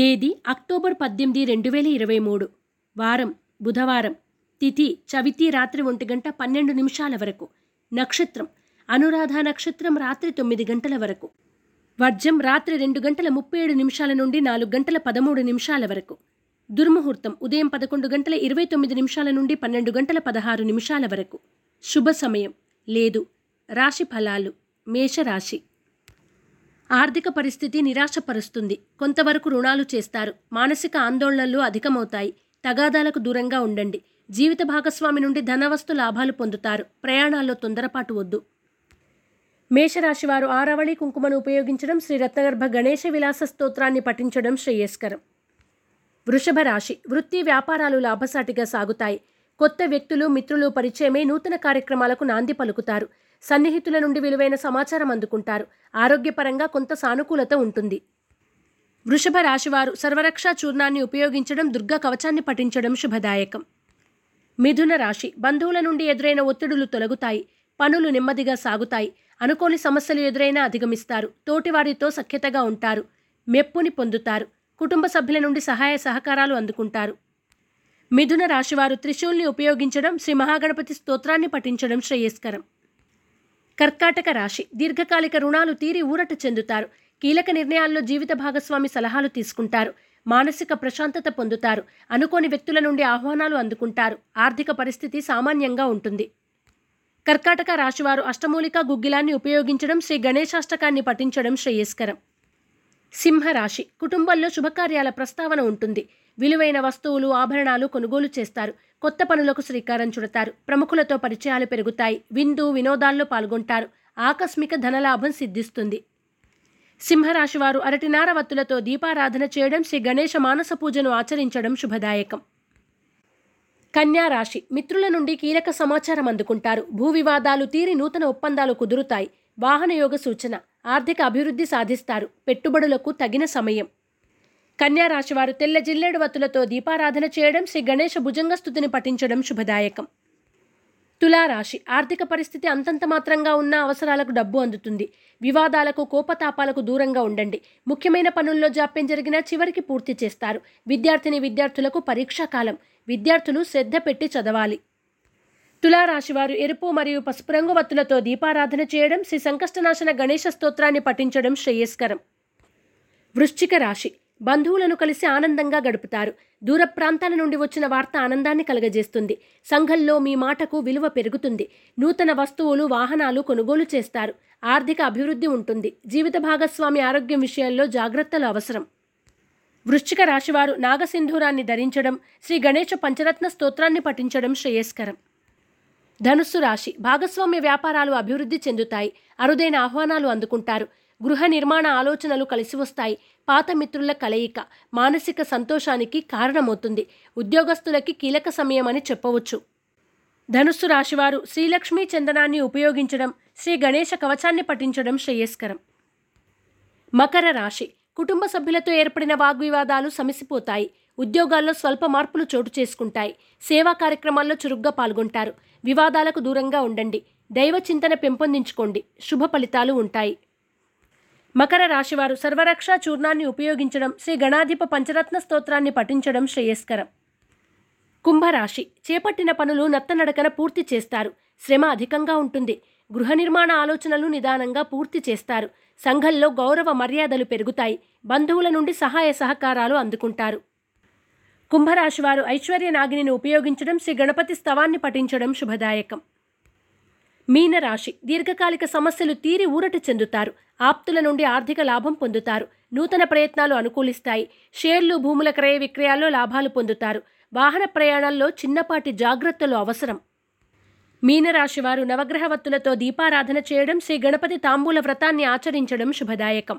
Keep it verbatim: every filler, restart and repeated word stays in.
తేదీ అక్టోబర్ పద్దెనిమిది రెండు వేల ఇరవై మూడు. వారం బుధవారం. తిథి చవితి రాత్రి ఒంటి గంట పన్నెండు నిమిషాల వరకు. నక్షత్రం అనురాధ నక్షత్రం రాత్రి తొమ్మిది గంటల వరకు. వర్జం రాత్రి రెండు గంటల ముప్పై ఏడు నిమిషాల నుండి నాలుగు గంటల పదమూడు నిమిషాల వరకు. దుర్ముహూర్తం ఉదయం పదకొండు గంటల ఇరవై తొమ్మిది నిమిషాల నుండి పన్నెండు గంటల పదహారు నిమిషాల వరకు. శుభ సమయం లేదు. రాశి ఫలాలు. మేషరాశి. ఆర్థిక పరిస్థితి నిరాశపరుస్తుంది. కొంతవరకు రుణాలు చేస్తారు. మానసిక ఆందోళనలు అధికమవుతాయి. తగాదాలకు దూరంగా ఉండండి. జీవిత భాగస్వామి నుండి ధనవస్తు లాభాలు పొందుతారు. ప్రయాణాల్లో తొందరపాటు వద్దు. మేషరాశివారు ఆరవళి కుంకుమను ఉపయోగించడం, శ్రీ రత్నగర్భ గణేశ విలాస స్తోత్రాన్ని పఠించడం శ్రేయస్కరం. వృషభ రాశి. వృత్తి వ్యాపారాలు లాభసాటిగా సాగుతాయి. కొత్త వ్యక్తులు, మిత్రులు పరిచయమే నూతన కార్యక్రమాలకు నాంది పలుకుతారు. సన్నిహితుల నుండి విలువైన సమాచారం అందుకుంటారు. ఆరోగ్యపరంగా కొంత సానుకూలత ఉంటుంది. వృషభ రాశివారు సర్వరక్ష చూర్ణాన్ని ఉపయోగించడం, దుర్గా కవచాన్ని పఠించడం శుభదాయకం. మిథున రాశి. బంధువుల నుండి ఎదురైన ఒత్తిడులు తొలగుతాయి. పనులు నెమ్మదిగా సాగుతాయి. అనుకోని సమస్యలు ఎదురైనా అధిగమిస్తారు. తోటివారితో సఖ్యతగా ఉంటారు. మెప్పుని పొందుతారు. కుటుంబ సభ్యుల నుండి సహాయ సహకారాలు అందుకుంటారు. మిథున రాశివారు త్రిశూల్ని ఉపయోగించడం, శ్రీ మహాగణపతి స్తోత్రాన్ని పఠించడం శ్రేయస్కరం. కర్కాటక రాశి. దీర్ఘకాలిక రుణాలు తీరి ఊరట చెందుతారు. కీలక నిర్ణయాల్లో జీవిత భాగస్వామి సలహాలు తీసుకుంటారు. మానసిక ప్రశాంతత పొందుతారు. అనుకోని వ్యక్తుల నుండి ఆహ్వానాలు అందుకుంటారు. ఆర్థిక పరిస్థితి సామాన్యంగా ఉంటుంది. కర్కాటక రాశివారు అష్టమూలికా గుగ్గిలాన్ని ఉపయోగించడం, శ్రీ గణేశాష్టకాన్ని పఠించడం శ్రేయస్కరం. సింహరాశి. కుటుంబంలో శుభకార్యాల ప్రస్తావన ఉంటుంది. విలువైన వస్తువులు, ఆభరణాలు కొనుగోలు చేస్తారు. కొత్త పనులకు శ్రీకారం చుడతారు. ప్రముఖులతో పరిచయాలు పెరుగుతాయి. విందు వినోదాల్లో పాల్గొంటారు. ఆకస్మిక ధనలాభం సిద్ధిస్తుంది. సింహరాశివారు అరటినార వత్తులతో దీపారాధన చేయడం, శ్రీ గణేశ మానస పూజను ఆచరించడం శుభదాయకం. కన్యారాశి. మిత్రుల నుండి కీలక సమాచారం అందుకుంటారు. భూ వివాదాలు తీరి నూతన ఒప్పందాలు కుదురుతాయి. వాహనయోగ సూచన. ఆర్థిక అభివృద్ధి సాధిస్తారు. పెట్టుబడులకు తగిన సమయం. కన్యారాశివారు తెల్ల జిల్లేడు వత్తులతో దీపారాధన చేయడం, శ్రీ గణేశ భుజంగ స్తుతిని పఠించడం శుభదాయకం. తులారాశి. ఆర్థిక పరిస్థితి అంతంత మాత్రంగా ఉన్న అవసరాలకు డబ్బు అందుతుంది. వివాదాలకు, కోపతాపాలకు దూరంగా ఉండండి. ముఖ్యమైన పనుల్లో జాప్యం జరిగినా చివరికి పూర్తి చేస్తారు. విద్యార్థిని విద్యార్థులకు పరీక్షాకాలం. విద్యార్థులు శ్రద్ధ పెట్టి చదవాలి. తులారాశివారు ఎరుపు మరియు పసుపు రంగు వత్తులతో దీపారాధన చేయడం, శ్రీ సంకష్టనాశన గణేశ స్తోత్రాన్ని పఠించడం శ్రేయస్కరం. వృశ్చిక రాశి. బంధువులను కలిసి ఆనందంగా గడుపుతారు. దూర ప్రాంతాల నుండి వచ్చిన వార్త ఆనందాన్ని కలగజేస్తుంది. సంఘంలో మీ మాటకు విలువ పెరుగుతుంది. నూతన వస్తువులు, వాహనాలు కొనుగోలు చేస్తారు. ఆర్థిక అభివృద్ధి ఉంటుంది. జీవిత భాగస్వామి ఆరోగ్యం విషయాల్లో జాగ్రత్తలు అవసరం. వృశ్చిక రాశివారు నాగసింధూరాన్ని ధరించడం, శ్రీ గణేశ పంచరత్న స్తోత్రాన్ని పఠించడం శ్రేయస్కరం. ధనుస్సు రాశి. భాగస్వామ్య వ్యాపారాలు అభివృద్ధి చెందుతాయి. అరుదైన ఆహ్వానాలు అందుకుంటారు. గృహ నిర్మాణ ఆలోచనలు కలిసి వస్తాయి. పాత మిత్రుల కలయిక మానసిక సంతోషానికి కారణమవుతుంది. ఉద్యోగస్తులకి కీలక సమయమని చెప్పవచ్చు. ధనుస్సు రాశివారు శ్రీలక్ష్మీ చందనాన్ని ఉపయోగించడం, శ్రీ గణేశ కవచాన్ని పఠించడం శ్రేయస్కరం. మకర రాశి. కుటుంబ సభ్యులతో ఏర్పడిన వాగ్వివాదాలు సమసిపోతాయి. ఉద్యోగాల్లో స్వల్ప మార్పులు చోటు చేసుకుంటాయి. సేవా కార్యక్రమాల్లో చురుగ్గా పాల్గొంటారు. వివాదాలకు దూరంగా ఉండండి. దైవ చింతన పెంపొందించుకోండి. శుభ ఫలితాలు ఉంటాయి. మకర రాశివారు సర్వరక్ష చూర్ణాన్ని ఉపయోగించడం, శ్రీ గణాధిప పంచరత్న స్తోత్రాన్ని పఠించడం శ్రేయస్కరం. కుంభరాశి. చేపట్టిన పనులు నత్తనడకన పూర్తి చేస్తారు. శ్రమ అధికంగా ఉంటుంది. గృహ నిర్మాణ ఆలోచనలు నిదానంగా పూర్తి చేస్తారు. సంఘంలో గౌరవ మర్యాదలు పెరుగుతాయి. బంధువుల నుండి సహాయ సహకారాలు అందుకుంటారు. కుంభరాశివారు ఐశ్వర్య నాగిని ఉపయోగించడం, శ్రీ గణపతి స్తవాన్ని పఠించడం శుభదాయకం. మీనరాశి. దీర్ఘకాలిక సమస్యలు తీరి ఊరట చెందుతారు. ఆప్తుల నుండి ఆర్థిక లాభం పొందుతారు. నూతన ప్రయత్నాలు అనుకూలిస్తాయి. షేర్లు, భూముల క్రయ విక్రయాల్లో లాభాలు పొందుతారు. వాహన ప్రయాణాల్లో చిన్నపాటి జాగ్రత్తలు అవసరం. మీనరాశివారు నవగ్రహ వత్తులతో దీపారాధన చేయడం, శ్రీ గణపతి తాంబూల వ్రతాన్ని ఆచరించడం శుభదాయకం.